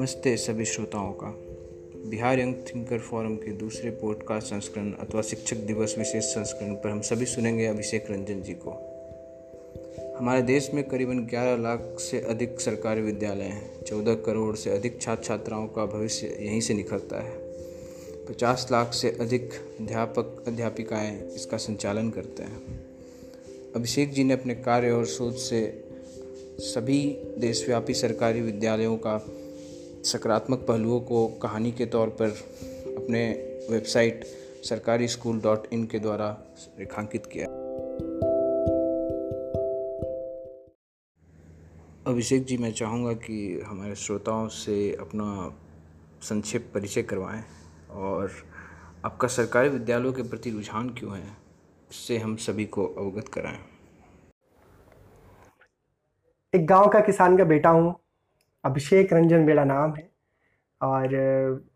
नमस्ते सभी श्रोताओं का बिहार यंग थिंकर फोरम के दूसरे पॉडकास्ट संस्करण अथवा शिक्षक दिवस विशेष संस्करण पर हम सभी सुनेंगे अभिषेक रंजन जी को। हमारे देश में करीबन 11 लाख से अधिक सरकारी विद्यालय हैं। 14 करोड़ से अधिक छात्र छात्राओं का भविष्य यहीं से निखरता है। 50 लाख से अधिक अध्यापक अध्यापिकाएँ इसका संचालन करते हैं। अभिषेक जी ने अपने कार्य और सोच से सभी देशव्यापी सरकारी विद्यालयों का सकारात्मक पहलुओं को कहानी के तौर पर अपने वेबसाइट सरकारी स्कूल .in के द्वारा रेखांकित किया। अभिषेक जी, मैं चाहूँगा कि हमारे श्रोताओं से अपना संक्षिप्त परिचय करवाएं और आपका सरकारी विद्यालयों के प्रति रुझान क्यों है, इससे हम सभी को अवगत कराएं। एक गांव का किसान का बेटा हूँ। अभिषेक रंजन मेरा नाम है और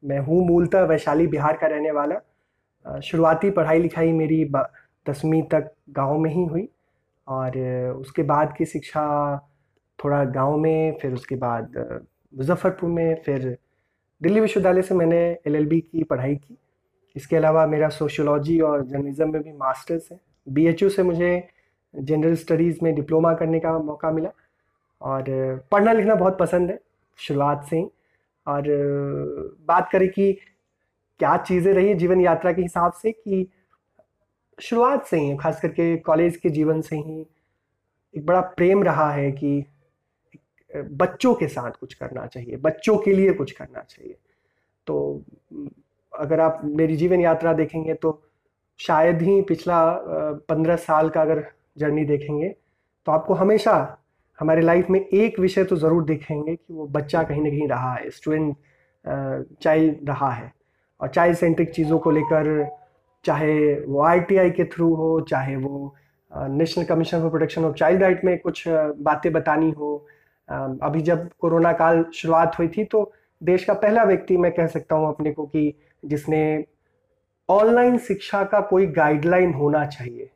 मैं हूँ मूलतः वैशाली बिहार का रहने वाला। शुरुआती पढ़ाई लिखाई मेरी 10वीं तक गांव में ही हुई और उसके बाद की शिक्षा थोड़ा गांव में, फिर उसके बाद मुजफ़्फ़रपुर में, फिर दिल्ली विश्वविद्यालय से मैंने LLB की पढ़ाई की। इसके अलावा मेरा सोशियोलॉजी और जर्नलिज्म में भी मास्टर्स है। BHU से मुझे जनरल स्टडीज़ में डिप्लोमा करने का मौका मिला और पढ़ना लिखना बहुत पसंद है शुरुआत से ही। और बात करें कि क्या चीज़ें रही है जीवन यात्रा के हिसाब से, कि शुरुआत से ही खास करके कॉलेज के जीवन से ही एक बड़ा प्रेम रहा है कि बच्चों के साथ कुछ करना चाहिए, बच्चों के लिए कुछ करना चाहिए। तो अगर आप मेरी जीवन यात्रा देखेंगे तो शायद ही पिछला 15 साल का अगर जर्नी देखेंगे तो आपको हमेशा हमारे लाइफ में एक विषय तो ज़रूर देखेंगे कि वो बच्चा कहीं ना कहीं रहा है, स्टूडेंट चाइल्ड रहा है। और चाइल्ड सेंट्रिक चीज़ों को लेकर, चाहे वो ITI के थ्रू हो, चाहे वो national commission for protection of child right में कुछ बातें बतानी हो। अभी जब कोरोना काल शुरुआत हुई थी तो देश का पहला व्यक्ति मैं कह सकता हूँ अपने को कि जिसने ऑनलाइन शिक्षा का कोई गाइडलाइन होना चाहिए,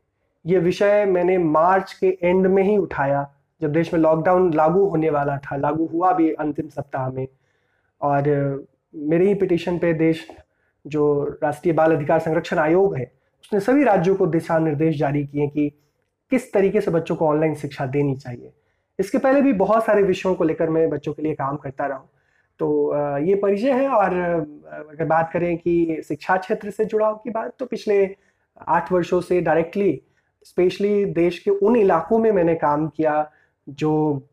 ये विषय मैंने मार्च के एंड में ही उठाया जब देश में लॉकडाउन लागू होने वाला था, लागू हुआ भी अंतिम सप्ताह में। और मेरे ही पिटीशन पे देश, जो राष्ट्रीय बाल अधिकार संरक्षण आयोग है, उसने सभी राज्यों को दिशा निर्देश जारी किए कि किस तरीके से बच्चों को ऑनलाइन शिक्षा देनी चाहिए। इसके पहले भी बहुत सारे विषयों को लेकर मैं बच्चों के लिए काम करता रहा हूँ। तो ये परिचय है। और अगर बात करें कि शिक्षा क्षेत्र से जुड़ाव की बात, तो पिछले 8 वर्षों से डायरेक्टली स्पेशली देश के उन इलाकों में मैंने काम किया जो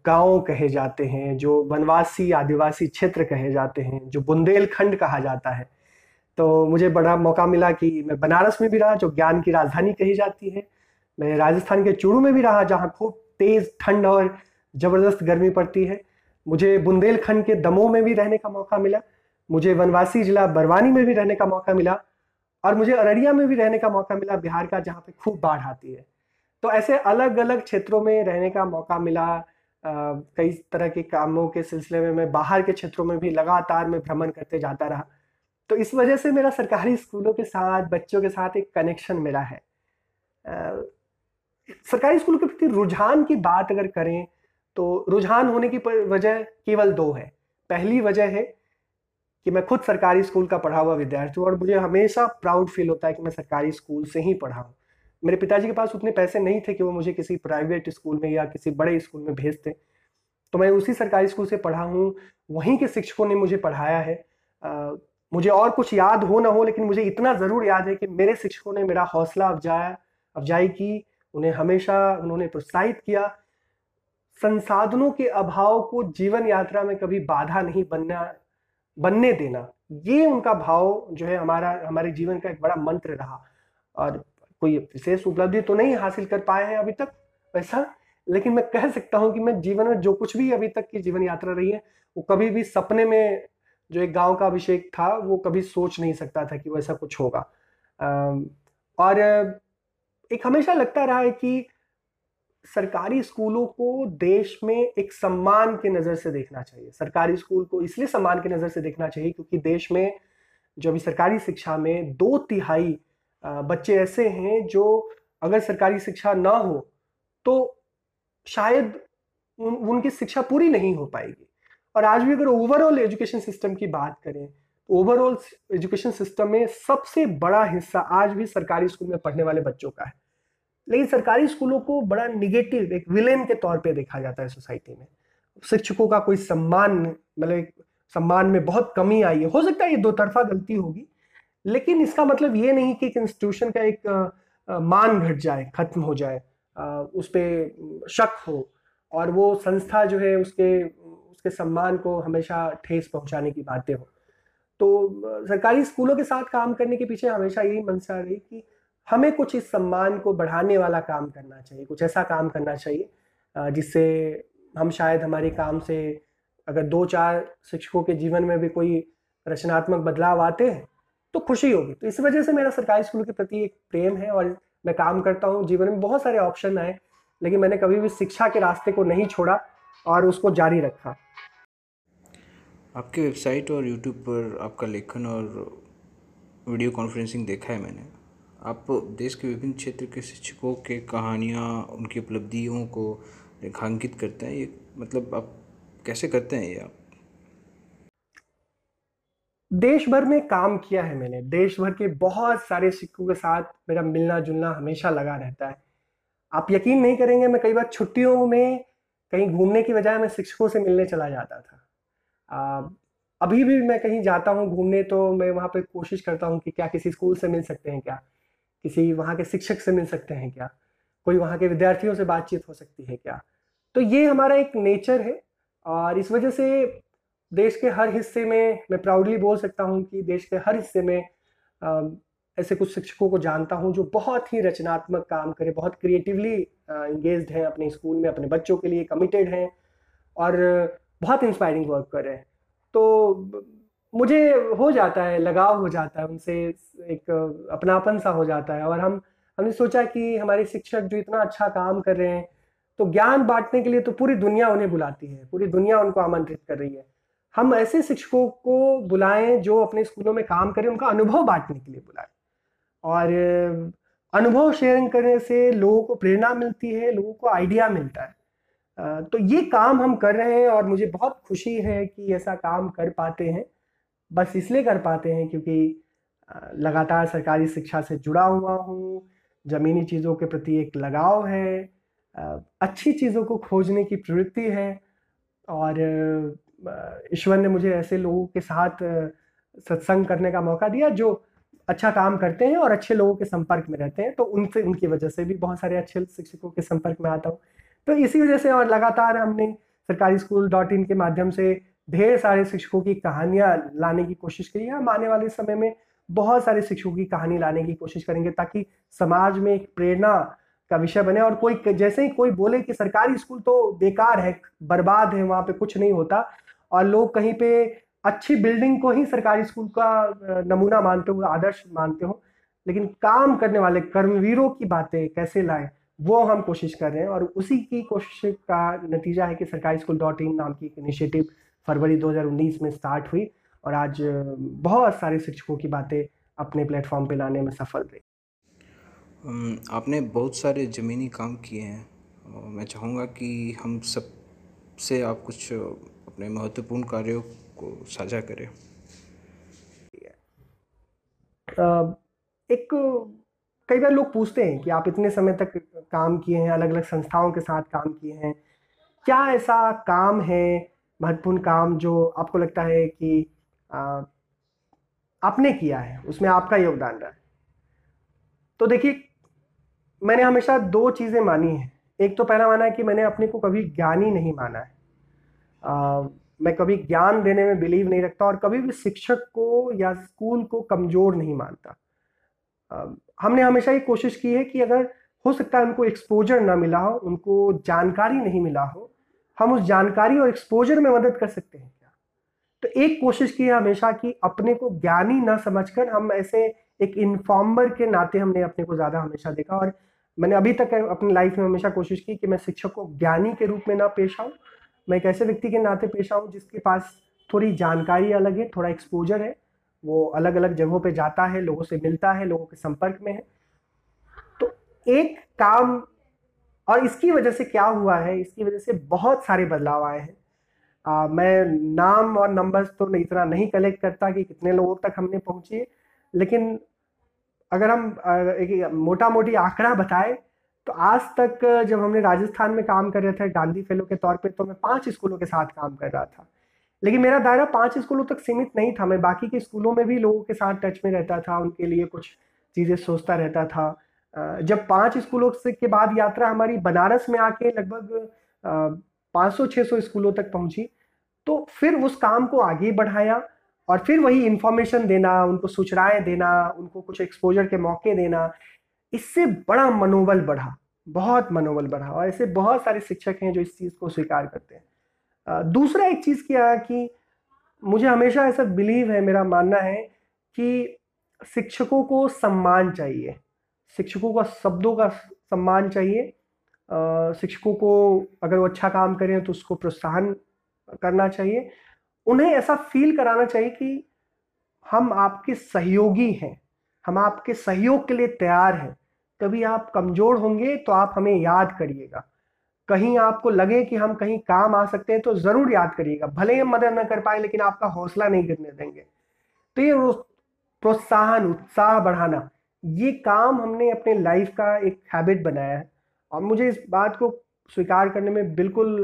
गांव कहे जाते हैं, जो वनवासी आदिवासी क्षेत्र कहे जाते हैं, जो बुंदेलखंड कहा जाता है। तो मुझे बड़ा मौका मिला कि मैं बनारस में भी रहा, जो ज्ञान की राजधानी कही जाती है। मैं राजस्थान के चूरू में भी रहा, जहाँ खूब तेज़ ठंड और ज़बरदस्त गर्मी पड़ती है। मुझे बुंदेलखंड के दमोह में भी रहने का मौका मिला, मुझे वनवासी जिला बरवानी में भी रहने का मौका मिला और मुझे अररिया में भी रहने का मौका मिला बिहार का, जहाँ पे खूब बाढ़ आती है। तो ऐसे अलग अलग क्षेत्रों में रहने का मौका मिला। कई तरह के कामों के सिलसिले में मैं बाहर के क्षेत्रों में भी लगातार मैं भ्रमण करते जाता रहा। तो इस वजह से मेरा सरकारी स्कूलों के साथ, बच्चों के साथ एक कनेक्शन मिला है। सरकारी स्कूल के प्रति रुझान की बात अगर करें तो रुझान होने की वजह केवल 2 है। पहली वजह है कि मैं खुद सरकारी स्कूल का पढ़ा हुआ विद्यार्थी हूँ और मुझे हमेशा प्राउड फील होता है कि मैं सरकारी स्कूल से ही पढ़ा हूँ। मेरे पिताजी के पास उतने पैसे नहीं थे कि वो मुझे किसी प्राइवेट स्कूल में या किसी बड़े स्कूल में भेजते, तो मैं उसी सरकारी स्कूल से पढ़ा हूँ। वहीं के शिक्षकों ने मुझे पढ़ाया है। मुझे और कुछ याद हो ना हो, लेकिन मुझे इतना ज़रूर याद है कि मेरे शिक्षकों ने मेरा हौसला अफजाई की, उन्हें हमेशा उन्होंने प्रोत्साहित किया। संसाधनों के अभाव को जीवन यात्रा में कभी बाधा नहीं बनने देना, ये उनका भाव जो है हमारे जीवन का एक बड़ा मंत्र रहा। और कोई विशेष उपलब्धि तो नहीं हासिल कर पाए हैं अभी तक वैसा, लेकिन मैं कह सकता हूं कि मैं जीवन में जो कुछ भी अभी तक की जीवन यात्रा रही है, वो कभी भी सपने में, जो एक गाँव का अभिषेक था, वो कभी सोच नहीं सकता था कि वैसा कुछ होगा। और एक हमेशा लगता रहा है कि सरकारी स्कूलों को देश में एक सम्मान के नज़र से देखना चाहिए। सरकारी स्कूल को इसलिए सम्मान के नज़र से देखना चाहिए क्योंकि देश में जो अभी सरकारी शिक्षा में 2/3 बच्चे ऐसे हैं जो अगर सरकारी शिक्षा ना हो तो शायद उनकी शिक्षा पूरी नहीं हो पाएगी। और आज भी अगर ओवरऑल एजुकेशन सिस्टम की बात करें तो ओवरऑल एजुकेशन सिस्टम में सबसे बड़ा हिस्सा आज भी सरकारी स्कूल में पढ़ने वाले बच्चों का है, लेकिन सरकारी स्कूलों को बड़ा निगेटिव एक विलेन के तौर पे देखा जाता है सोसाइटी में। शिक्षकों का कोई सम्मान, मतलब सम्मान में बहुत कमी आई है। हो सकता है ये दो तरफा गलती होगी, लेकिन इसका मतलब ये नहीं कि एक इंस्टीट्यूशन का एक मान घट जाए, खत्म हो जाए, उस पर शक हो और वो संस्था जो है उसके सम्मान को हमेशा ठेस पहुंचाने की बातें हो। तो सरकारी स्कूलों के साथ काम करने के पीछे हमेशा यही मंशा रही कि हमें कुछ इस सम्मान को बढ़ाने वाला काम करना चाहिए, कुछ ऐसा काम करना चाहिए जिससे हम शायद हमारे काम से अगर दो चार शिक्षकों के जीवन में भी कोई रचनात्मक बदलाव आते हैं तो खुशी होगी। तो इस वजह से मेरा सरकारी स्कूलों के प्रति एक प्रेम है और मैं काम करता हूँ। जीवन में बहुत सारे ऑप्शन आए, लेकिन मैंने कभी भी शिक्षा के रास्ते को नहीं छोड़ा और उसको जारी रखा। आपके वेबसाइट और यूट्यूब पर आपका लेखन और वीडियो कॉन्फ्रेंसिंग देखा है मैंने। आप देश के विभिन्न क्षेत्र के शिक्षकों के कहानियाँ, उनकी उपलब्धियों को रेखांकित करते हैं। ये मतलब आप कैसे करते हैं? ये आप देश भर में काम किया है मैंने, देश भर के बहुत सारे शिक्षकों के साथ मेरा मिलना जुलना हमेशा लगा रहता है। आप यकीन नहीं करेंगे, मैं कई बार छुट्टियों में कहीं घूमने की बजाय मैं शिक्षकों से मिलने चला जाता था। अभी भी मैं कहीं जाता हूँ घूमने तो मैं वहाँ पे कोशिश करता हूँ कि क्या किसी स्कूल से मिल सकते हैं, क्या किसी वहाँ के शिक्षक से मिल सकते हैं, क्या कोई वहाँ के विद्यार्थियों से बातचीत हो सकती है क्या। तो ये हमारा एक नेचर है और इस वजह से देश के हर हिस्से में मैं प्राउडली बोल सकता हूँ कि देश के हर हिस्से में ऐसे कुछ शिक्षकों को जानता हूँ जो बहुत ही रचनात्मक काम करें, बहुत क्रिएटिवली इंगेज्ड हैं अपने स्कूल में, अपने बच्चों के लिए कमिटेड हैं और बहुत इंस्पायरिंग वर्क कर रहे हैं। तो मुझे हो जाता है, लगाव हो जाता है उनसे, एक अपनापन सा हो जाता है। और हमने सोचा कि हमारे शिक्षक जो इतना अच्छा काम कर रहे हैं तो ज्ञान बांटने के लिए तो पूरी दुनिया उन्हें बुलाती है, पूरी दुनिया उनको आमंत्रित कर रही है। हम ऐसे शिक्षकों को बुलाएं जो अपने स्कूलों में काम करें, उनका अनुभव बांटने के लिए बुलाएं। और अनुभव शेयरिंग करने से लोगों को प्रेरणा मिलती है, लोगों को आइडिया मिलता है। तो ये काम हम कर रहे हैं और मुझे बहुत खुशी है कि ऐसा काम कर पाते हैं। बस इसलिए कर पाते हैं क्योंकि लगातार सरकारी शिक्षा से जुड़ा हुआ हूँ, ज़मीनी चीज़ों के प्रति एक लगाव है, अच्छी चीज़ों को खोजने की प्रवृत्ति है और ईश्वर ने मुझे ऐसे लोगों के साथ सत्संग करने का मौका दिया जो अच्छा काम करते हैं और अच्छे लोगों के संपर्क में रहते हैं। तो उनसे, उनकी वजह से भी बहुत सारे अच्छे शिक्षकों के संपर्क में आता हूँ। तो इसी वजह से और लगातार हमने सरकारी स्कूल .in के माध्यम से ढेर सारे शिक्षकों की कहानियाँ लाने की कोशिश की है। हम आने वाले समय में बहुत सारे शिक्षकों की कहानी लाने की कोशिश करेंगे ताकि समाज में एक प्रेरणा का विषय बने और कोई, जैसे ही कोई बोले कि सरकारी स्कूल तो बेकार है, बर्बाद है, वहाँ पे कुछ नहीं होता, और लोग कहीं पे अच्छी बिल्डिंग को ही सरकारी स्कूल का नमूना मानते हो, आदर्श मानते हो, लेकिन काम करने वाले कर्मवीरों की बातें कैसे लाएं, वो हम कोशिश कर रहे हैं। और उसी की कोशिश का नतीजा है कि सरकारी स्कूल .in नाम की एक इनिशिएटिव फरवरी 2019 में स्टार्ट हुई और आज बहुत सारे शिक्षकों की बातें अपने प्लेटफॉर्म पर लाने में सफल रही। आपने बहुत सारे ज़मीनी काम किए हैं। मैं चाहूँगा कि हम सब से आप कुछ अपने महत्वपूर्ण कार्यों को साझा करें। एक कई बार लोग पूछते हैं कि आप इतने समय तक काम किए हैं, अलग अलग संस्थाओं के साथ काम किए हैं, क्या ऐसा काम है, महत्वपूर्ण काम जो आपको लगता है कि आपने किया है, उसमें आपका योगदान रहा है? तो देखिए, मैंने हमेशा दो चीज़ें मानी हैं। एक तो पहला माना है कि मैंने अपने को कभी ज्ञानी नहीं माना है। मैं कभी ज्ञान देने में बिलीव नहीं रखता और कभी भी शिक्षक को या स्कूल को कमज़ोर नहीं मानता। हमने हमेशा ये कोशिश की है कि अगर हो सकता है उनको एक्सपोजर ना मिला हो, उनको जानकारी नहीं मिला हो, हम उस जानकारी और एक्सपोजर में मदद कर सकते हैं क्या। तो एक कोशिश की है हमेशा कि अपने को ज्ञानी ना समझकर हम ऐसे एक इन्फॉर्मर के नाते हमने अपने को ज़्यादा हमेशा देखा। और मैंने अभी तक अपनी लाइफ में हमेशा कोशिश की कि मैं शिक्षक को ज्ञानी के रूप में ना पेश आऊँ, मैं एक ऐसे व्यक्ति के नाते पेश आऊँ जिसके पास थोड़ी जानकारी अलग है, थोड़ा एक्सपोजर है, वो अलग अलग जगहों पे जाता है, लोगों से मिलता है, लोगों के संपर्क में है। तो एक काम, और इसकी वजह से क्या हुआ है, इसकी वजह से बहुत सारे बदलाव आए हैं। मैं नाम और नंबर्स तो इतना नहीं कलेक्ट करता कि कितने लोगों तक हमने पहुंचे, लेकिन अगर हम एक मोटा मोटी आंकड़ा बताएं तो आज तक जब हमने राजस्थान में काम कर रहे थे गांधी फेलो के तौर पे, तो मैं 5 स्कूलों के साथ काम कर रहा था, लेकिन मेरा दायरा 5 स्कूलों तक सीमित नहीं था। मैं बाकी के स्कूलों में भी लोगों के साथ टच में रहता था, उनके लिए कुछ चीज़ें सोचता रहता था। जब 5 स्कूलों से के बाद यात्रा हमारी बनारस में आके लगभग 500-600 स्कूलों तक पहुंची, तो फिर उस काम को आगे बढ़ाया और फिर वही इन्फॉर्मेशन देना, उनको सूचनाएँ देना, उनको कुछ एक्सपोजर के मौके देना, इससे बड़ा मनोबल बढ़ा, बहुत मनोबल बढ़ा। और ऐसे बहुत सारे शिक्षक हैं जो इस चीज़ को स्वीकार करते हैं। दूसरा एक चीज़ किया कि मुझे हमेशा ऐसा बिलीव है, मेरा मानना है कि शिक्षकों को सम्मान चाहिए, शिक्षकों का शब्दों का सम्मान चाहिए, शिक्षकों को अगर वो अच्छा काम करें तो उसको प्रोत्साहन करना चाहिए, उन्हें ऐसा फील कराना चाहिए कि हम आपके सहयोगी हैं, हम आपके सहयोग के लिए तैयार हैं, कभी आप कमज़ोर होंगे तो आप हमें याद करिएगा, कहीं आपको लगे कि हम कहीं काम आ सकते हैं तो ज़रूर याद करिएगा, भले ही हम मदद न कर पाए लेकिन आपका हौसला नहीं गिरने देंगे। तो ये प्रोत्साहन, उत्साह बढ़ाना, ये काम हमने अपने लाइफ का एक हैबिट बनाया है और मुझे इस बात को स्वीकार करने में बिल्कुल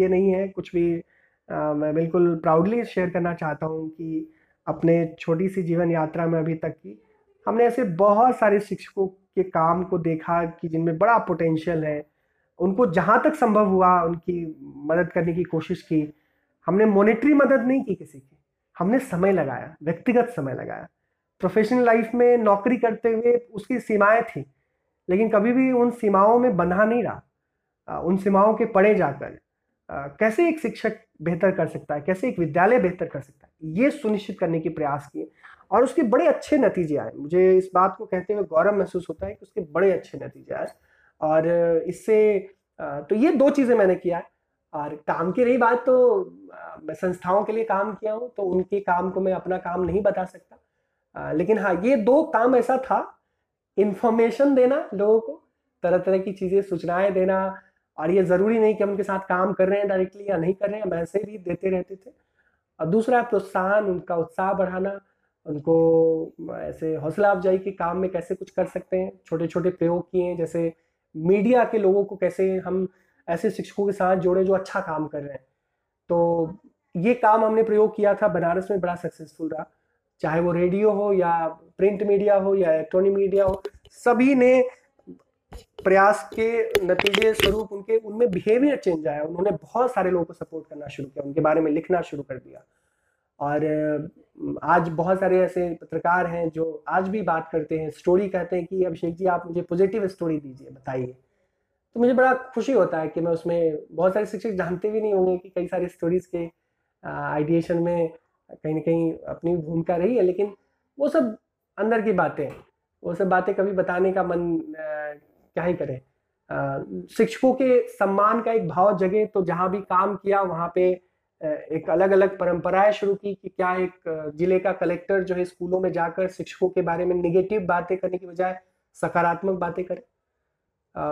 ये नहीं है कुछ भी। मैं बिल्कुल प्राउडली शेयर करना चाहता हूँ कि अपने छोटी सी जीवन यात्रा में अभी तक की हमने ऐसे बहुत सारे शिक्षकों के काम को देखा कि जिनमें बड़ा पोटेंशियल है, उनको जहाँ तक संभव हुआ उनकी मदद करने की कोशिश की। हमने मॉनेटरी मदद नहीं की किसी की, हमने समय लगाया, व्यक्तिगत समय लगाया। प्रोफेशनल लाइफ में नौकरी करते हुए उसकी सीमाएं थी, लेकिन कभी भी उन सीमाओं में बंधा नहीं रहा, उन सीमाओं के परे जाकर कैसे एक शिक्षक बेहतर कर सकता है, कैसे एक विद्यालय बेहतर कर सकता है, ये सुनिश्चित करने के प्रयास किए और उसके बड़े अच्छे नतीजे आए। मुझे इस बात को कहते हुए गौरव महसूस होता है कि उसके बड़े अच्छे नतीजे आए और इससे तो ये 2 चीज़ें मैंने किया है। और काम की रही बात, तो मैं संस्थाओं के लिए काम किया हूँ तो उनके काम को मैं अपना काम नहीं बता सकता, लेकिन हाँ ये 2 काम ऐसा था, इन्फॉर्मेशन देना लोगों को, तरह तरह की चीज़ें सूचनाएँ देना, और ये ज़रूरी नहीं कि हम उनके साथ काम कर रहे हैं डायरेक्टली या नहीं कर रहे हैं, हम ऐसे भी देते रहते थे। और दूसरा प्रोत्साहन, उनका उत्साह बढ़ाना, उनको ऐसे हौसला अफजाई कि काम में कैसे कुछ कर सकते हैं। छोटे छोटे प्रयोग किए हैं, जैसे मीडिया के लोगों को कैसे हम ऐसे शिक्षकों के साथ जोड़े जो अच्छा काम कर रहे हैं, तो ये काम हमने प्रयोग किया था बनारस में, बड़ा सक्सेसफुल रहा। चाहे वो रेडियो हो या प्रिंट मीडिया हो या इलेक्ट्रॉनिक मीडिया हो, सभी ने प्रयास के नतीजे स्वरूप उनके उनमें बिहेवियर चेंज आया, उन्होंने बहुत सारे लोगों को सपोर्ट करना शुरू किया, उनके बारे में लिखना शुरू कर दिया। और आज बहुत सारे ऐसे पत्रकार हैं जो आज भी बात करते हैं, स्टोरी कहते हैं कि अभिषेक जी आप मुझे पॉजिटिव स्टोरी दीजिए, बताइए। तो मुझे बड़ा खुशी होता है कि मैं उसमें बहुत सारे शिक्षक जानते भी नहीं होंगे कि कई सारे स्टोरीज के आइडिएशन में कहीं ना कहीं अपनी भूमिका रही है, लेकिन वो सब अंदर की बातें, वो सब बातें कभी बताने का मन क्या ही करें। शिक्षकों के सम्मान का एक भाव जगे, तो जहाँ भी काम किया वहाँ पे एक अलग अलग परंपराएं शुरू की कि क्या एक जिले का कलेक्टर जो है स्कूलों में जाकर शिक्षकों के बारे में निगेटिव बातें करने की बजाय सकारात्मक बातें करे,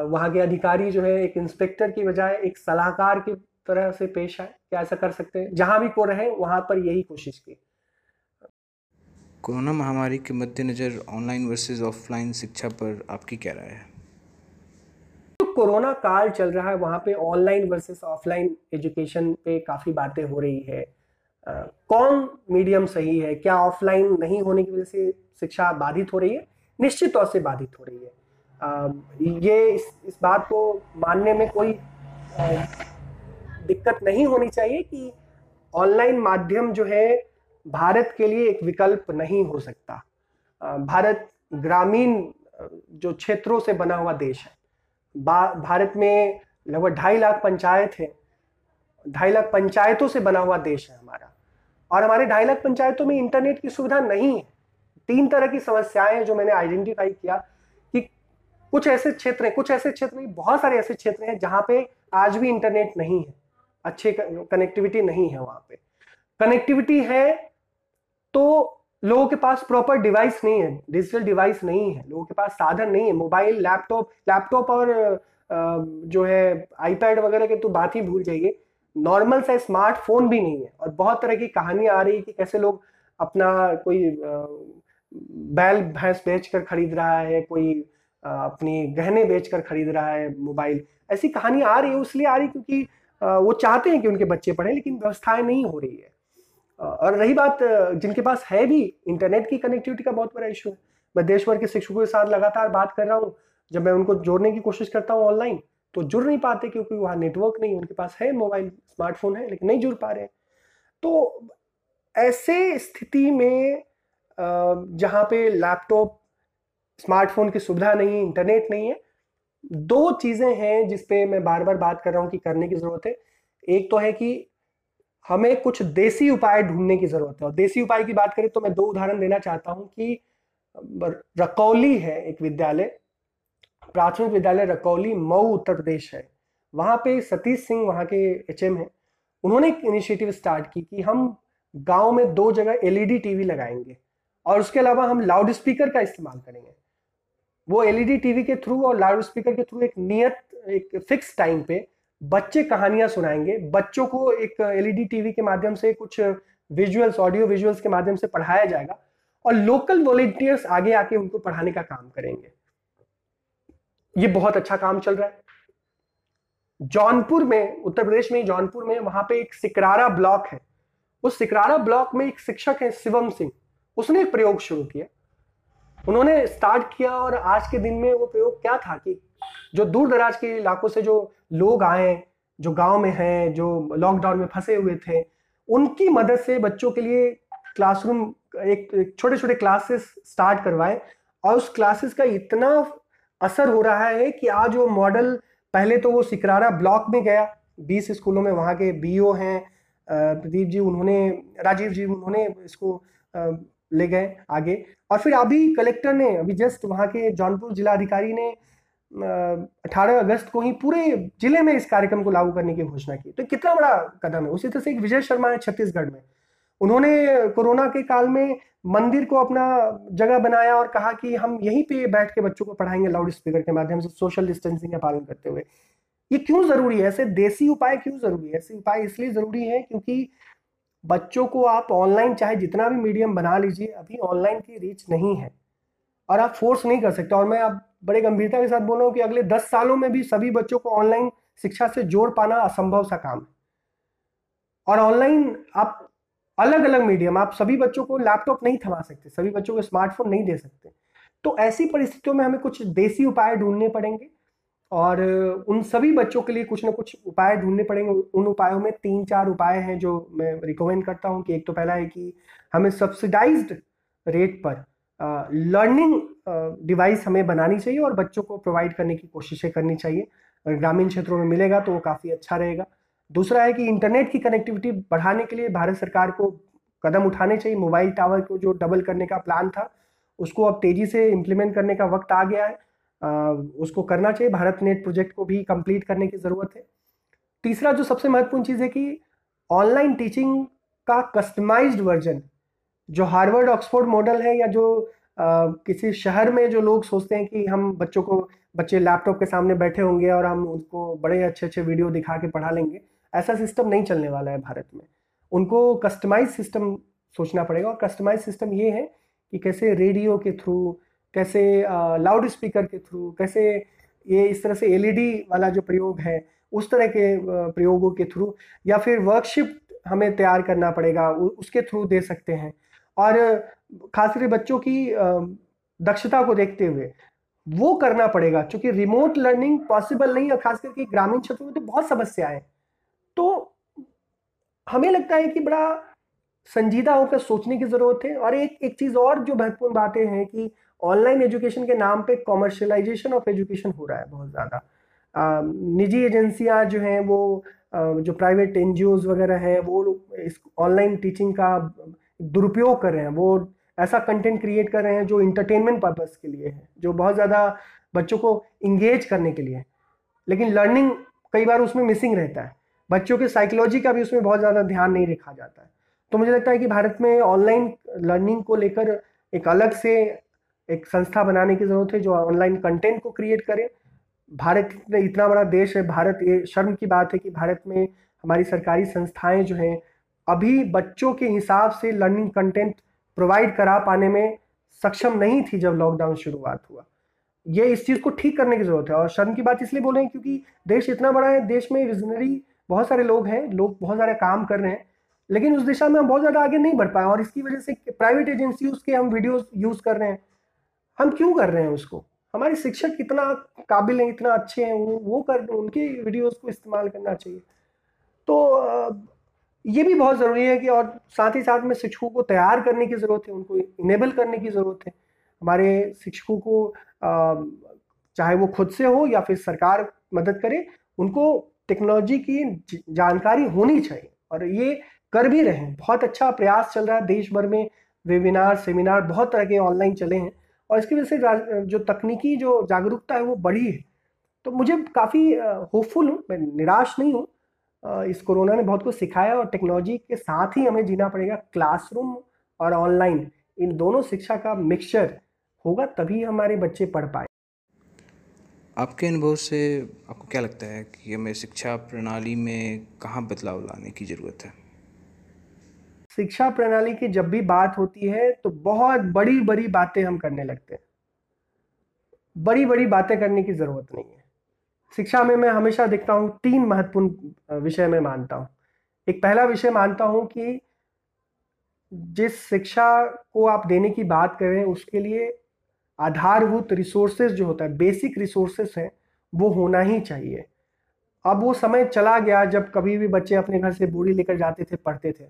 वहाँ के अधिकारी जो है एक इंस्पेक्टर की बजाय एक सलाहकार की तरह से पेश आए, क्या ऐसा कर सकते हैं। जहाँ भी को रहे वहाँ पर यही कोशिश की। कोरोना महामारी के मद्देनज़र ऑनलाइन वर्सेज ऑफलाइन शिक्षा पर आपकी क्या राय है? कोरोना काल चल रहा है, वहाँ पे ऑनलाइन वर्सेस ऑफलाइन एजुकेशन पे काफ़ी बातें हो रही है। कौन मीडियम सही है, क्या ऑफलाइन नहीं होने की वजह से शिक्षा बाधित हो रही है? निश्चित तौर से बाधित हो रही है। ये इस बात को मानने में कोई दिक्कत नहीं होनी चाहिए कि ऑनलाइन माध्यम जो है भारत के लिए एक विकल्प नहीं हो सकता। भारत ग्रामीण जो क्षेत्रों से बना हुआ देश है, भारत में लगभग 2.5 लाख पंचायत है, 2.5 लाख पंचायतों से बना हुआ देश है हमारा, और हमारे 2.5 लाख पंचायतों में इंटरनेट की सुविधा नहीं है। 3 तरह की समस्याएं हैं जो मैंने आइडेंटिफाई किया कि बहुत सारे ऐसे क्षेत्र हैं जहाँ पे आज भी इंटरनेट नहीं है, अच्छे कनेक्टिविटी नहीं है। वहाँ पे कनेक्टिविटी है तो लोगों के पास प्रॉपर डिवाइस नहीं है, डिजिटल डिवाइस नहीं है, लोगों के पास साधन नहीं है। मोबाइल, लैपटॉप और जो है आईपैड वगैरह के तो बात ही भूल जाइए, नॉर्मल सा स्मार्टफोन भी नहीं है। और बहुत तरह की कहानियां आ रही है कि कैसे लोग अपना कोई बैल भैंस बेचकर खरीद रहा है, कोई अपनी गहने बेचकर खरीद रहा है मोबाइल, ऐसी कहानियां आ रही है। इसलिए आ रही क्योंकि वो चाहते हैं कि उनके बच्चे पढ़ें, लेकिन व्यवस्थाएं नहीं हो रही है। और रही बात जिनके पास है भी, इंटरनेट की कनेक्टिविटी का बहुत बड़ा इशू है। मैं देश भर के शिक्षकों के साथ लगातार बात कर रहा हूँ, जब मैं उनको जोड़ने की कोशिश करता हूँ ऑनलाइन तो जुड़ नहीं पाते क्योंकि वहाँ नेटवर्क नहीं, उनके पास है मोबाइल स्मार्टफोन है लेकिन नहीं जुड़ पा रहे हैं। तो ऐसे स्थिति में जहाँ पे लैपटॉप स्मार्टफोन की सुविधा नहीं है, इंटरनेट नहीं है, दो चीज़ें हैं जिस पे मैं बार बार बात कर रहा हूँ कि करने की ज़रूरत है। एक तो है कि हमें कुछ देसी उपाय ढूंढने की ज़रूरत है। और देसी उपाय की बात करें तो मैं दो उदाहरण देना चाहता हूँ कि रकौली है एक विद्यालय, प्राथमिक विद्यालय रकौली, मऊ, उत्तर प्रदेश है। वहाँ पे सतीश सिंह वहाँ के HM हैं, उन्होंने एक इनिशिएटिव स्टार्ट की कि हम गांव में 2 जगह LED TV लगाएंगे और उसके अलावा हम लाउड स्पीकर का इस्तेमाल करेंगे। वो LED TV के थ्रू और लाउड स्पीकर के थ्रू एक नियत एक फिक्स टाइम पे बच्चे कहानियां सुनाएंगे, बच्चों को एक LED TV के माध्यम से कुछ विजुअल्स, ऑडियो विजुअल्स के माध्यम से पढ़ाया जाएगा और लोकल वॉलेंटियर्स आगे आके उनको पढ़ाने का काम करेंगे। ये बहुत अच्छा काम चल रहा है। जौनपुर में, उत्तर प्रदेश में जौनपुर में, वहां पे एक सिकरारा ब्लॉक है। उस सिकरारा ब्लॉक में एक शिक्षक है शिवम सिंह, उसने एक प्रयोग शुरू किया, उन्होंने स्टार्ट किया और आज के दिन में वो प्रयोग क्या था कि जो दूर दराज के इलाकों से जो लोग आए, जो गांव में हैं, जो लॉकडाउन में फंसे हुए थे, उनकी मदद से बच्चों के लिए क्लासरूम एक छोटे छोटे क्लासेस स्टार्ट करवाए। और उस क्लासेस का इतना असर हो रहा है कि आज वो मॉडल, पहले तो वो सिकरारा ब्लॉक में गया 20 स्कूलों में, वहाँ के BO हैं प्रदीप जी, उन्होंने, राजीव जी, उन्होंने इसको ले गए आगे। और फिर अभी कलेक्टर ने, अभी जस्ट वहाँ के जौनपुर जिला अधिकारी ने 18 अगस्त को ही पूरे जिले में इस कार्यक्रम को लागू करने की घोषणा की। तो कितना बड़ा कदम है। उसी तरह से एक विजय शर्मा है छत्तीसगढ़ में, उन्होंने कोरोना के काल में मंदिर को अपना जगह बनाया और कहा कि हम यहीं पे बैठ के बच्चों को पढ़ाएंगे लाउड स्पीकर के माध्यम से, सोशल डिस्टेंसिंग का पालन करते हुए। ये क्यों ज़रूरी है? ऐसे देसी उपाय क्यों ज़रूरी है? ऐसे उपाय इसलिए ज़रूरी है क्योंकि बच्चों को आप ऑनलाइन चाहे जितना भी मीडियम बना लीजिए, अभी ऑनलाइन की रीच नहीं है और आप फोर्स नहीं कर सकते। और मैं आप बड़े गंभीरता के साथ बोल रहा हूँ कि अगले 10 सालों में भी सभी बच्चों को ऑनलाइन शिक्षा से जोड़ पाना असंभव सा काम है। और ऑनलाइन आप अलग अलग मीडियम, आप सभी बच्चों को लैपटॉप नहीं थमा सकते, सभी बच्चों को स्मार्टफोन नहीं दे सकते। तो ऐसी परिस्थितियों में हमें कुछ देसी उपाय ढूंढने पड़ेंगे और उन सभी बच्चों के लिए कुछ ना कुछ उपाय ढूंढने पड़ेंगे। उन उपायों में 3-4 उपाय हैं जो मैं रिकमेंड करता हूं कि एक तो पहला है कि हमें सब्सिडाइज्ड रेट पर लर्निंग डिवाइस हमें बनानी चाहिए और बच्चों को प्रोवाइड करने की कोशिशें करनी चाहिए। ग्रामीण क्षेत्रों में मिलेगा तो वो काफ़ी अच्छा रहेगा। दूसरा है कि इंटरनेट की कनेक्टिविटी बढ़ाने के लिए भारत सरकार को कदम उठाने चाहिए। मोबाइल टावर को जो डबल करने का प्लान था उसको अब तेज़ी से इम्प्लीमेंट करने का वक्त आ गया है, उसको करना चाहिए। भारत नेट प्रोजेक्ट को भी कंप्लीट करने की ज़रूरत है। तीसरा जो सबसे महत्वपूर्ण चीज़ है कि ऑनलाइन टीचिंग का कस्टमाइज्ड वर्जन, जो हार्वर्ड ऑक्सफोर्ड मॉडल है या जो किसी शहर में जो लोग सोचते हैं कि हम बच्चों को, बच्चे लैपटॉप के सामने बैठे होंगे और हम उनको बड़े अच्छे अच्छे वीडियो दिखा के पढ़ा लेंगे, ऐसा सिस्टम नहीं चलने वाला है भारत में। उनको कस्टमाइज सिस्टम सोचना पड़ेगा। और कस्टमाइज सिस्टम ये है कि कैसे रेडियो के थ्रू, कैसे लाउड स्पीकर के थ्रू, कैसे ये इस तरह से LED वाला जो प्रयोग है उस तरह के प्रयोगों के थ्रू, या फिर वर्कशीट हमें तैयार करना पड़ेगा, उसके थ्रू दे सकते हैं। और खासकर बच्चों की दक्षता को देखते हुए वो करना पड़ेगा, क्योंकि रिमोट लर्निंग पॉसिबल नहीं है। खासकर के ग्रामीण क्षेत्रों में तो बहुत समस्याएं हैं। तो हमें लगता है कि बड़ा संजीदा होकर सोचने की ज़रूरत है। और एक चीज़ और जो महत्वपूर्ण बातें हैं कि ऑनलाइन एजुकेशन के नाम पे कॉमर्शियलाइजेशन ऑफ एजुकेशन हो रहा है बहुत ज़्यादा। निजी एजेंसियां जो हैं वो, जो प्राइवेट NGOs वगैरह हैं, वो इस ऑनलाइन टीचिंग का दुरुपयोग कर रहे हैं। वो ऐसा कंटेंट क्रिएट कर रहे हैं जो इंटरटेनमेंट पर्पज़ के लिए है, जो बहुत ज़्यादा बच्चों को इंगेज करने के लिए है, लेकिन लर्निंग कई बार उसमें मिसिंग रहता है। बच्चों के साइकोलॉजी का भी उसमें बहुत ज़्यादा ध्यान नहीं रखा जाता है। तो मुझे लगता है कि भारत में ऑनलाइन लर्निंग को लेकर एक अलग से एक संस्था बनाने की ज़रूरत है जो ऑनलाइन कंटेंट को क्रिएट करे। भारत इतना बड़ा देश है, भारत, ये शर्म की बात है कि भारत में हमारी सरकारी संस्थाएं जो हैं अभी बच्चों के हिसाब से लर्निंग कंटेंट प्रोवाइड करा पाने में सक्षम नहीं थी जब लॉकडाउन शुरुआत हुआ। ये इस चीज़ को ठीक करने की ज़रूरत है। और शर्म की बात इसलिए बोल रहे हैं क्योंकि देश इतना बड़ा है, देश में विजनरी बहुत सारे लोग हैं, लोग बहुत सारे काम कर रहे हैं, लेकिन उस दिशा में हम बहुत ज़्यादा आगे नहीं बढ़ पाए और इसकी वजह से प्राइवेट एजेंसीज के हम वीडियोस यूज़ कर रहे हैं। हम क्यों कर रहे हैं उसको? हमारे शिक्षक कितना काबिल हैं, इतना अच्छे हैं, वो कर उनके वीडियोस को इस्तेमाल करना चाहिए। तो ये भी बहुत ज़रूरी है कि और साथ ही साथ में शिक्षकों को तैयार करने की ज़रूरत है, उनको इनेबल करने की ज़रूरत है। हमारे शिक्षकों को चाहे वो खुद से हो या फिर सरकार मदद करे, उनको टेक्नोलॉजी की जानकारी होनी चाहिए और ये कर भी रहे हैं। बहुत अच्छा प्रयास चल रहा है, देश भर में वेबिनार, सेमिनार बहुत तरह के ऑनलाइन चले हैं और इसकी वजह से जो तकनीकी जो जागरूकता है वो बढ़ी है। तो मुझे काफ़ी होपफुल हूँ, मैं निराश नहीं हूँ। इस कोरोना ने बहुत कुछ सिखाया और टेक्नोलॉजी के साथ ही हमें जीना पड़ेगा। क्लासरूम और ऑनलाइन इन दोनों शिक्षा का मिक्सचर होगा तभी हमारे बच्चे पढ़ पाए। आपके अनुभव से आपको क्या लगता है कि हमें शिक्षा प्रणाली में कहाँ बदलाव लाने की ज़रूरत है? शिक्षा प्रणाली की जब भी बात होती है तो बहुत बड़ी बड़ी बातें हम करने लगते हैं। बड़ी बड़ी बातें करने की ज़रूरत नहीं है। शिक्षा में मैं हमेशा देखता हूँ 3 महत्वपूर्ण विषय में मानता हूँ। एक पहला विषय मानता हूँ कि जिस शिक्षा को आप देने की बात करें उसके लिए आधारभूत रिसोर्सेज जो होता है, बेसिक रिसोर्सेज हैं, वो होना ही चाहिए। अब वो समय चला गया जब कभी भी बच्चे अपने घर से बोरी लेकर जाते थे, पढ़ते थे।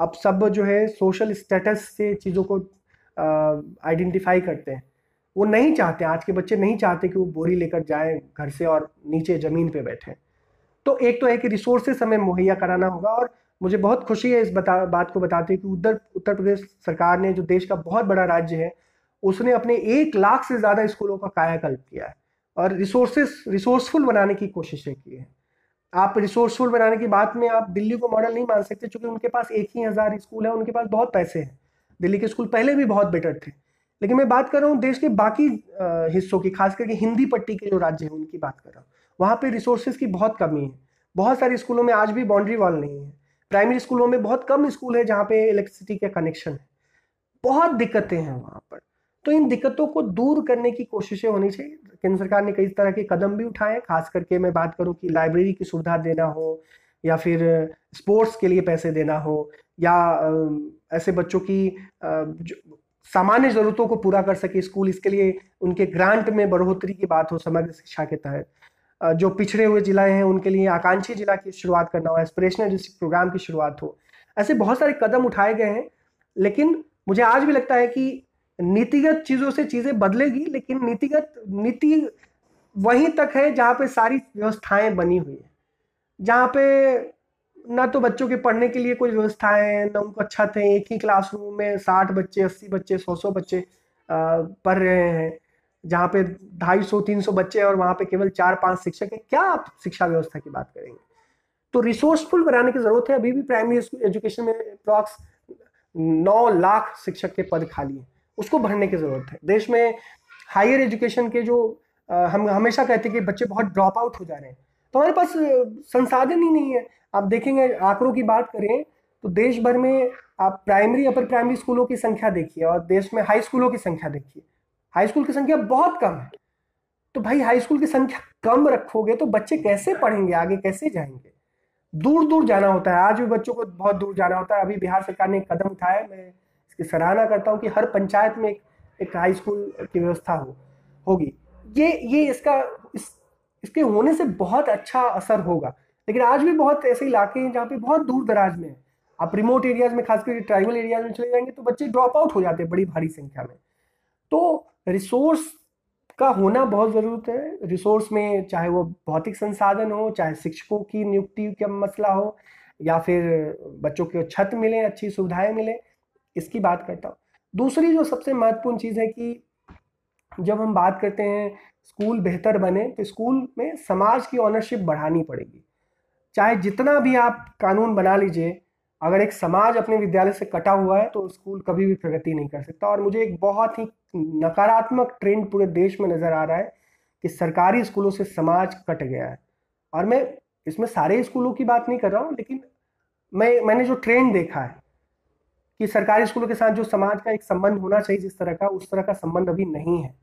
अब सब जो है सोशल स्टेटस से चीज़ों को आइडेंटिफाई करते हैं। वो नहीं चाहते, आज के बच्चे नहीं चाहते कि वो बोरी लेकर जाएं घर से और नीचे ज़मीन पे बैठें। तो एक तो है कि रिसोर्सेस हमें मुहैया कराना होगा और मुझे बहुत खुशी है इस बात को बताते कि उत्तर प्रदेश सरकार ने, जो देश का बहुत बड़ा राज्य है, उसने अपने 1 लाख से ज़्यादा स्कूलों का कायाकल्प किया है और रिसोर्सफुल बनाने की कोशिशें की है। आप रिसोर्सफुल बनाने की बात में आप दिल्ली को मॉडल नहीं मान सकते क्योंकि उनके पास 1,000 स्कूल है, उनके पास बहुत पैसे हैं। दिल्ली के स्कूल पहले भी बहुत बेटर थे, लेकिन मैं बात कर रहा हूँ देश के बाकी हिस्सों की, खास करके हिंदी पट्टी के जो राज्य हैं उनकी बात कर रहा हूँ। वहाँ पे रिसोर्सेज की बहुत कमी है। बहुत सारे स्कूलों में आज भी बाउंड्री वॉल नहीं है। प्राइमरी स्कूलों में बहुत कम स्कूल है जहाँ पे इलेक्ट्रिसिटी के कनेक्शन है। बहुत दिक्कतें हैं वहाँ पर। तो इन दिक्कतों को दूर करने की कोशिशें होनी चाहिए। केंद्र सरकार ने कई तरह के कदम भी उठाए, खास करके मैं बात करूं कि लाइब्रेरी की सुविधा देना हो या फिर स्पोर्ट्स के लिए पैसे देना हो या ऐसे बच्चों की सामान्य ज़रूरतों को पूरा कर सके स्कूल, इसके लिए उनके ग्रांट में बढ़ोतरी की बात हो समग्र शिक्षा के तहत। जो पिछड़े हुए जिले हैं उनके लिए आकांक्षी जिला की शुरुआत करना हो, एस्पिरेशनल डिस्ट्रिक्ट प्रोग्राम की शुरुआत हो। ऐसे बहुत सारे कदम उठाए गए हैं, लेकिन मुझे आज भी लगता है कि नीतिगत चीज़ों से चीज़ें बदलेगी, लेकिन नीति वहीं तक है जहाँ पे सारी व्यवस्थाएं बनी हुई है, जहाँ पे ना तो बच्चों के पढ़ने के लिए कोई व्यवस्थाएं हैं, ना उनको अच्छा थे। एक ही क्लासरूम में 60 बच्चे, 80 बच्चे, 100 बच्चे पढ़ रहे हैं, जहाँ पे 250-300 बच्चे और वहाँ पे केवल 4-5 शिक्षक हैं। क्या आप शिक्षा व्यवस्था की बात करेंगे? तो रिसोर्सफुल बनाने की ज़रूरत है। अभी भी प्राइमरी एजुकेशन में अप्रॉक्स 9 लाख शिक्षक के पद खाली हैं, उसको भरने की ज़रूरत है। देश में हायर एजुकेशन के जो हम हमेशा कहते हैं कि बच्चे बहुत ड्रॉप आउट हो जा रहे हैं, तो हमारे पास संसाधन ही नहीं है। आप देखेंगे आंकड़ों की बात करें तो देश भर में आप प्राइमरी, अपर प्राइमरी स्कूलों की संख्या देखिए और देश में हाई स्कूलों की संख्या देखिए। हाई स्कूल की संख्या बहुत कम है। तो भाई हाई स्कूल की संख्या कम रखोगे तो बच्चे कैसे पढ़ेंगे, आगे कैसे जाएंगे? दूर दूर जाना होता है, आज भी बच्चों को बहुत दूर जाना होता है। अभी बिहार सरकार ने एक कदम उठाया, मैं इसकी सराहना करता हूँ कि हर पंचायत में एक हाई स्कूल की व्यवस्था होगी। ये इसके होने से बहुत अच्छा असर होगा। लेकिन आज भी बहुत ऐसे इलाके हैं जहाँ पे बहुत दूर दराज में है। आप रिमोट एरियाज़ में, खासकर ट्राइबल एरियाज़ में चले जाएंगे तो बच्चे ड्रॉप आउट हो जाते हैं बड़ी भारी संख्या में। तो रिसोर्स का होना बहुत ज़रूरत है। रिसोर्स में चाहे वो भौतिक संसाधन हो, चाहे शिक्षकों की नियुक्ति का मसला हो, या फिर बच्चों को छत मिले, अच्छी सुविधाएँ मिलें, इसकी बात करता हूँ। दूसरी जो सबसे महत्वपूर्ण चीज़ है कि जब हम बात करते हैं स्कूल बेहतर बने, तो स्कूल में समाज की ऑनरशिप बढ़ानी पड़ेगी। चाहे जितना भी आप कानून बना लीजिए, अगर एक समाज अपने विद्यालय से कटा हुआ है तो स्कूल कभी भी प्रगति नहीं कर सकता। और मुझे एक बहुत ही नकारात्मक ट्रेंड पूरे देश में नज़र आ रहा है कि सरकारी स्कूलों से समाज कट गया है। और मैं इसमें सारे स्कूलों की बात नहीं कर रहा हूँ, लेकिन मैंने जो ट्रेंड देखा है कि सरकारी स्कूलों के साथ जो समाज का एक संबंध होना चाहिए जिस तरह का, उस तरह का संबंध अभी नहीं है।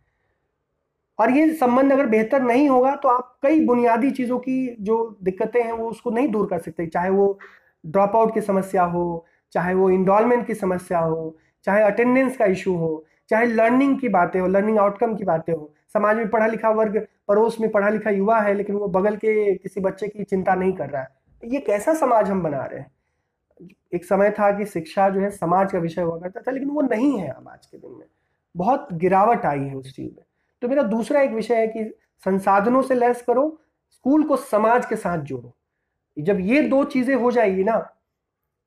और ये संबंध अगर बेहतर नहीं होगा तो आप कई बुनियादी चीज़ों की जो दिक्कतें हैं वो उसको नहीं दूर कर सकते, चाहे वो ड्रॉप आउट की समस्या हो, चाहे वो इनरोलमेंट की समस्या हो, चाहे अटेंडेंस का इशू हो, चाहे लर्निंग की बातें हो, लर्निंग आउटकम की बातें हो। समाज में पढ़ा लिखा वर्ग, पड़ोस में पढ़ा लिखा युवा है लेकिन वो बगल के किसी बच्चे की चिंता नहीं कर रहा है, ये कैसा समाज हम बना रहे हैं। एक समय था कि शिक्षा जो है समाज का विषय हुआ करता था, लेकिन वो नहीं है अब आज के दिन में, बहुत गिरावट आई है उस चीज़ में। तो मेरा दूसरा एक विषय है कि संसाधनों से लैस करो, स्कूल को समाज के साथ जोड़ो। जब ये दो चीज़ें हो जाएगी ना,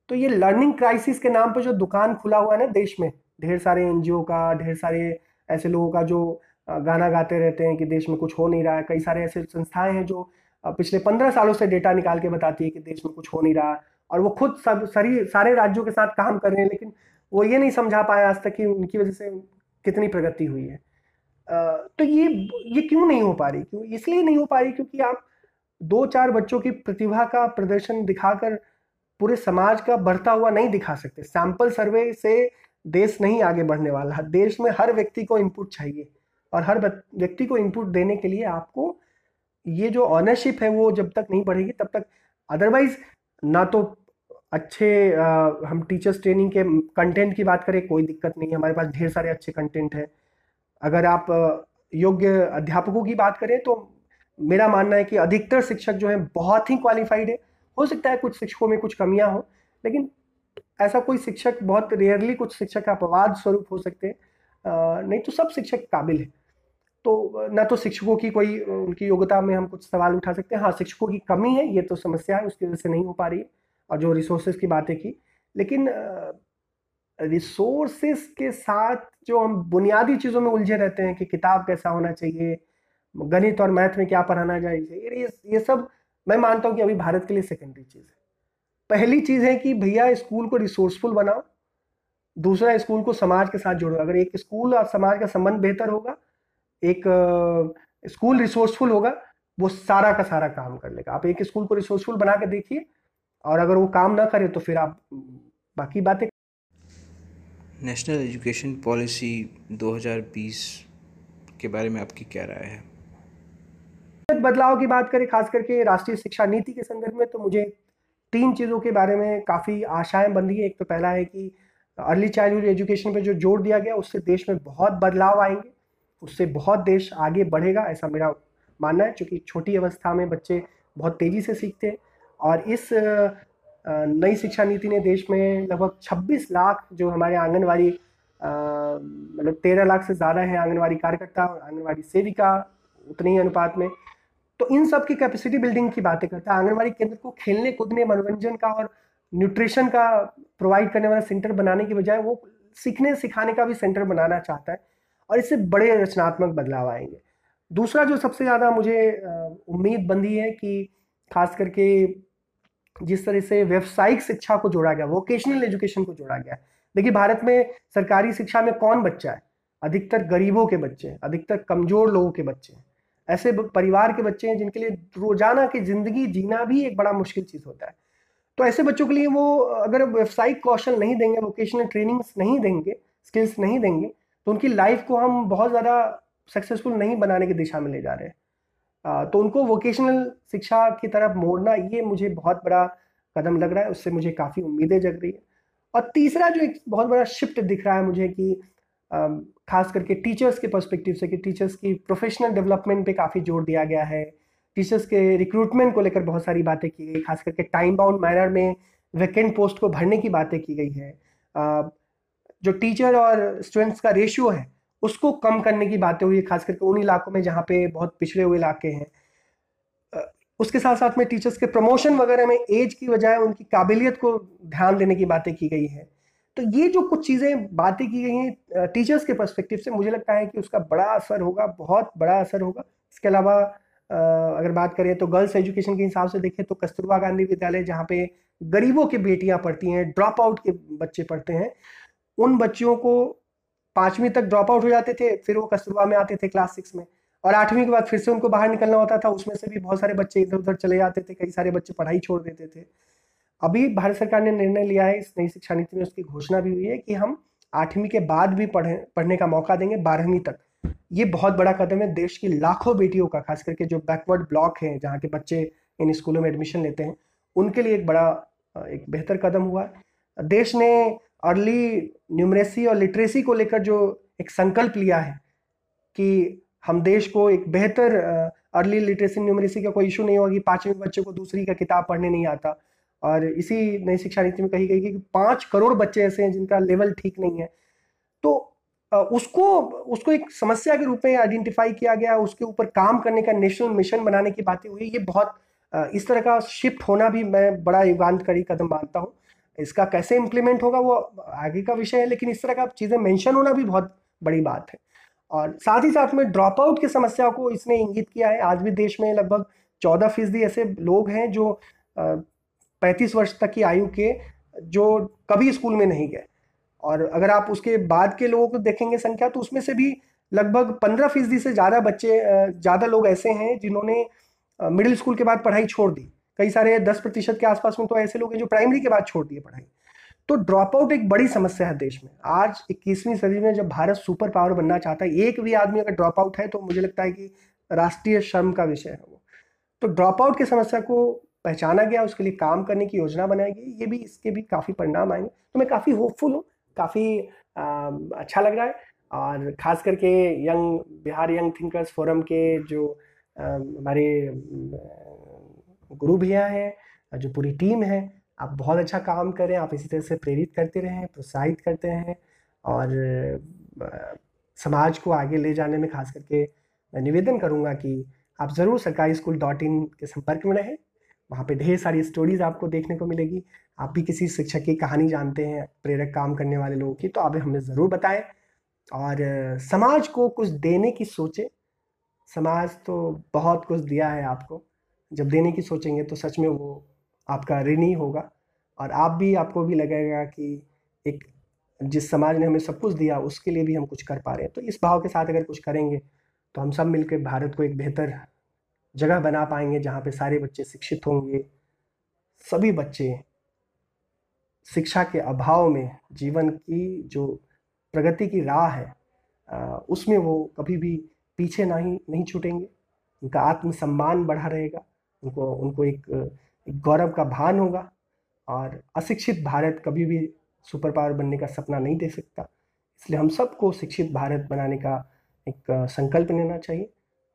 तो ये लर्निंग क्राइसिस के नाम पर जो दुकान खुला हुआ है ना देश में, ढेर सारे एनजीओ का, ढेर सारे ऐसे लोगों का जो गाना गाते रहते हैं कि देश में कुछ हो नहीं रहा है, कई सारे ऐसे संस्थाएं हैं जो पिछले 15 सालों से डेटा निकाल के बताती है कि देश में कुछ हो नहीं रहा है, और वो खुद सारे राज्यों के साथ काम कर रहे हैं, लेकिन वो ये नहीं समझा पाया आज तक कि उनकी वजह से कितनी प्रगति हुई है। तो ये क्यों नहीं हो पा रही? क्यों इसलिए नहीं हो पा रही क्योंकि आप 2-4 बच्चों की प्रतिभा का प्रदर्शन दिखाकर पूरे समाज का बढ़ता हुआ नहीं दिखा सकते। सैंपल सर्वे से देश नहीं आगे बढ़ने वाला। देश में हर व्यक्ति को इनपुट चाहिए, और हर व्यक्ति को इनपुट देने के लिए आपको ये जो ऑनरशिप है वो जब तक नहीं बढ़ेगी तब तक, अदरवाइज ना तो अच्छे हम टीचर्स ट्रेनिंग के कंटेंट की बात करें, कोई दिक्कत नहीं है, हमारे पास ढेर सारे अच्छे कंटेंट हैं। अगर आप योग्य अध्यापकों की बात करें तो मेरा मानना है कि अधिकतर शिक्षक जो हैं बहुत ही क्वालिफाइड है। हो सकता है कुछ शिक्षकों में कुछ कमियां हो, लेकिन ऐसा कोई शिक्षक बहुत रेयरली, कुछ शिक्षक अपवाद स्वरूप हो सकते हैं, नहीं तो सब शिक्षक काबिल है। तो ना तो शिक्षकों की कोई उनकी योग्यता में हम कुछ सवाल उठा सकते हैं। हाँ, शिक्षकों की कमी है, ये तो समस्या है, उसकी वजह से नहीं हो पा रही है। और जो रिसोर्सेज की बातें की, लेकिन रिसोर्सेज के साथ जो हम बुनियादी चीज़ों में उलझे रहते हैं कि किताब कैसा होना चाहिए, गणित और मैथ में क्या पढ़ाना चाहिए, ये सब मैं मानता हूँ कि अभी भारत के लिए सेकेंडरी चीज़ है। पहली चीज़ है कि भैया स्कूल को रिसोर्सफुल बनाओ, दूसरा स्कूल को समाज के साथ जोड़ो। अगर एक स्कूल और समाज का संबंध बेहतर होगा, एक स्कूल रिसोर्सफुल होगा, वो सारा का सारा काम कर लेगा। आप एक स्कूल को रिसोर्सफुल बना के देखिए, और अगर वो काम ना करे तो फिर आप बाकी बातें। नेशनल एजुकेशन पॉलिसी 2020 के बारे में आपकी क्या राय है? बदलाव की बात करें, खास करके राष्ट्रीय शिक्षा नीति के संदर्भ में, तो मुझे 3 चीज़ों के बारे में काफ़ी आशाएं बंधी है। एक तो पहला है कि अर्ली चाइल्डहुड एजुकेशन पर जो जोर दिया गया, उससे देश में बहुत बदलाव आएंगे, उससे बहुत देश आगे बढ़ेगा, ऐसा मेरा मानना है। क्योंकि छोटी अवस्था में बच्चे बहुत तेज़ी से सीखते हैं, और इस नई शिक्षा नीति ने देश में लगभग 26 लाख जो हमारे आंगनवाड़ी, मतलब 13 लाख से ज़्यादा है आंगनवाड़ी कार्यकर्ता और आंगनवाड़ी सेविका उतने ही अनुपात में, तो इन सब की कैपेसिटी बिल्डिंग की बातें करता है। आंगनवाड़ी केंद्र को खेलने कूदने, मनोरंजन का और न्यूट्रिशन का प्रोवाइड करने वाला सेंटर बनाने की बजाय वो सीखने सिखाने का भी सेंटर बनाना चाहता है, और इससे बड़े रचनात्मक बदलाव आएंगे। दूसरा जो सबसे ज़्यादा मुझे उम्मीद बंधी है कि खास करके जिस तरह से व्यावसायिक शिक्षा को जोड़ा गया, वोकेशनल एजुकेशन को जोड़ा गया। देखिए भारत में सरकारी शिक्षा में कौन बच्चा है? अधिकतर गरीबों के बच्चे हैं, अधिकतर कमज़ोर लोगों के बच्चे हैं, ऐसे परिवार के बच्चे हैं जिनके लिए रोजाना की ज़िंदगी जीना भी एक बड़ा मुश्किल चीज़ होता है। तो ऐसे बच्चों के लिए वो अगर व्यावसायिक कौशल नहीं देंगे, वोकेशनल ट्रेनिंग्स नहीं देंगे, स्किल्स नहीं देंगे, तो उनकी लाइफ को हम बहुत ज़्यादा सक्सेसफुल नहीं बनाने की दिशा में ले जा रहे हैं। तो उनको वोकेशनल शिक्षा की तरफ मोड़ना, ये मुझे बहुत बड़ा कदम लग रहा है, उससे मुझे काफ़ी उम्मीदें जग रही है। और तीसरा जो एक बहुत बड़ा शिफ्ट दिख रहा है मुझे कि खास करके टीचर्स के पर्सपेक्टिव से, कि टीचर्स की प्रोफेशनल डेवलपमेंट पे काफ़ी जोर दिया गया है। टीचर्स के रिक्रूटमेंट को लेकर बहुत सारी बातें की गई, खास करके टाइम बाउंड मैनर में वैकेंट पोस्ट को भरने की बातें की गई है। जो टीचर और स्टूडेंट्स का रेशियो है उसको कम करने की बातें हुई, खास करके उन इलाकों में जहाँ पे बहुत पिछड़े हुए इलाके हैं। उसके साथ साथ में टीचर्स के प्रमोशन वगैरह में एज की बजाय उनकी काबिलियत को ध्यान देने की बातें की गई है। तो ये जो कुछ चीज़ें बातें की गई हैं टीचर्स के पर्सपेक्टिव से, मुझे लगता है कि उसका बड़ा असर होगा, बहुत बड़ा असर होगा। इसके अलावा अगर बात करें तो गर्ल्स एजुकेशन के हिसाब से देखें तो कस्तूरबा गांधी विद्यालय, जहाँ पे गरीबों की बेटियाँ पढ़ती हैं, ड्रॉप आउट के बच्चे पढ़ते हैं, उन बच्चियों को 5वीं तक ड्रॉप आउट हो जाते थे, फिर वो कस्तूरबा में आते थे क्लास 6 में, और 8वीं के बाद फिर से उनको बाहर निकलना होता था, उसमें से भी बहुत सारे बच्चे इधर उधर चले जाते थे, कई सारे बच्चे पढ़ाई छोड़ देते थे। अभी भारत सरकार ने निर्णय लिया है, इस नई शिक्षा नीति में उसकी घोषणा भी हुई है कि हम 8वीं के बाद भी पढ़ने का मौका देंगे 12वीं तक। ये बहुत बड़ा कदम है देश की लाखों बेटियों का, खास करके जो बैकवर्ड ब्लॉक हैं जहाँ के बच्चे इन स्कूलों में एडमिशन लेते हैं, उनके लिए एक बड़ा एक बेहतर कदम हुआ। देश ने अर्ली न्यूमरेसी और लिटरेसी को लेकर जो एक संकल्प लिया है कि हम देश को एक बेहतर अर्ली लिटरेसी न्यूमरेसी का कोई इशू नहीं होगी, 5वीं बच्चे को दूसरी का किताब पढ़ने नहीं आता। और इसी नई शिक्षा नीति में कही गई कि 5 करोड़ बच्चे ऐसे हैं जिनका लेवल ठीक नहीं है, तो उसको एक समस्या के रूप में आइडेंटिफाई किया गया, उसके ऊपर काम करने का नेशनल मिशन बनाने की बातें हुई। ये बहुत इस तरह का शिफ्ट होना भी मैं बड़ा युगांतकारी कदम मानता हूँ। इसका कैसे इम्प्लीमेंट होगा वो आगे का विषय है, लेकिन इस तरह का चीज़ें मेंशन होना भी बहुत बड़ी बात है। और साथ ही साथ में ड्रॉप आउट की समस्या को इसने इंगित किया है। आज भी देश में लगभग 14% ऐसे लोग हैं जो 35 वर्ष तक की आयु के जो कभी स्कूल में नहीं गए, और अगर आप उसके बाद के लोगों को देखेंगे संख्या तो उसमें से भी लगभग 15% से ज़्यादा लोग ऐसे हैं जिन्होंने मिडिल स्कूल के बाद पढ़ाई छोड़ दी। कई सारे 10% के आसपास में तो ऐसे लोग हैं जो प्राइमरी के बाद छोड़ दिए पढ़ाई। तो ड्रॉप आउट एक बड़ी समस्या है देश में। आज 21वीं सदी में जब भारत सुपर पावर बनना चाहता है, एक भी आदमी अगर ड्रॉप आउट है तो मुझे लगता है कि राष्ट्रीय शर्म का विषय है वो। तो ड्रॉप आउट की समस्या को पहचाना गया, उसके लिए काम करने की योजना बनाई गई, ये भी इसके भी काफ़ी परिणाम आएंगे। तो मैं काफ़ी होपफुल हूँ, काफ़ी अच्छा लग रहा है। और ख़ास करके बिहार यंग थिंकर्स फोरम के जो हमारे गुरु भैया हैं, जो पूरी टीम है, आप बहुत अच्छा काम करें। आप इसी तरह से प्रेरित करते रहें, प्रोत्साहित करते रहें और समाज को आगे ले जाने में खास करके मैं निवेदन करूँगा कि आप ज़रूर सरकारी स्कूल .in के संपर्क में रहें। वहाँ पे ढेर सारी स्टोरीज आपको देखने को मिलेगी। आप भी किसी शिक्षक की कहानी जानते हैं, प्रेरक काम करने वाले लोगों की, तो आप हमें ज़रूर बताएं और समाज को कुछ देने की सोचें। समाज तो बहुत कुछ दिया है आपको, जब देने की सोचेंगे तो सच में वो आपका ऋण ही होगा। और आपको भी लगेगा कि एक जिस समाज ने हमें सब कुछ दिया उसके लिए भी हम कुछ कर पा रहे हैं। तो इस भाव के साथ अगर कुछ करेंगे तो हम सब मिलकर भारत को एक बेहतर जगह बना पाएंगे, जहाँ पे सारे बच्चे शिक्षित होंगे। सभी बच्चे शिक्षा के अभाव में जीवन की जो प्रगति की राह है उसमें वो कभी भी पीछे नहीं छूटेंगे। उनका आत्मसम्मान बढ़ा रहेगा, उनको एक गौरव का भान होगा। और अशिक्षित भारत कभी भी सुपर पावर बनने का सपना नहीं दे सकता, इसलिए हम सबको शिक्षित भारत बनाने का एक संकल्प लेना चाहिए।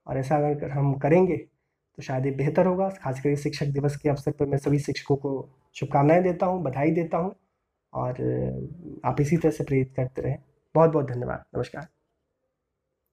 और ऐसा अगर हम करेंगे तो शायद ये बेहतर होगा। खासकर शिक्षक दिवस के अवसर पर मैं सभी शिक्षकों को शुभकामनाएं देता हूँ, बधाई देता हूँ और आप इसी तरह से प्रेरित करते रहें। बहुत बहुत धन्यवाद। नमस्कार।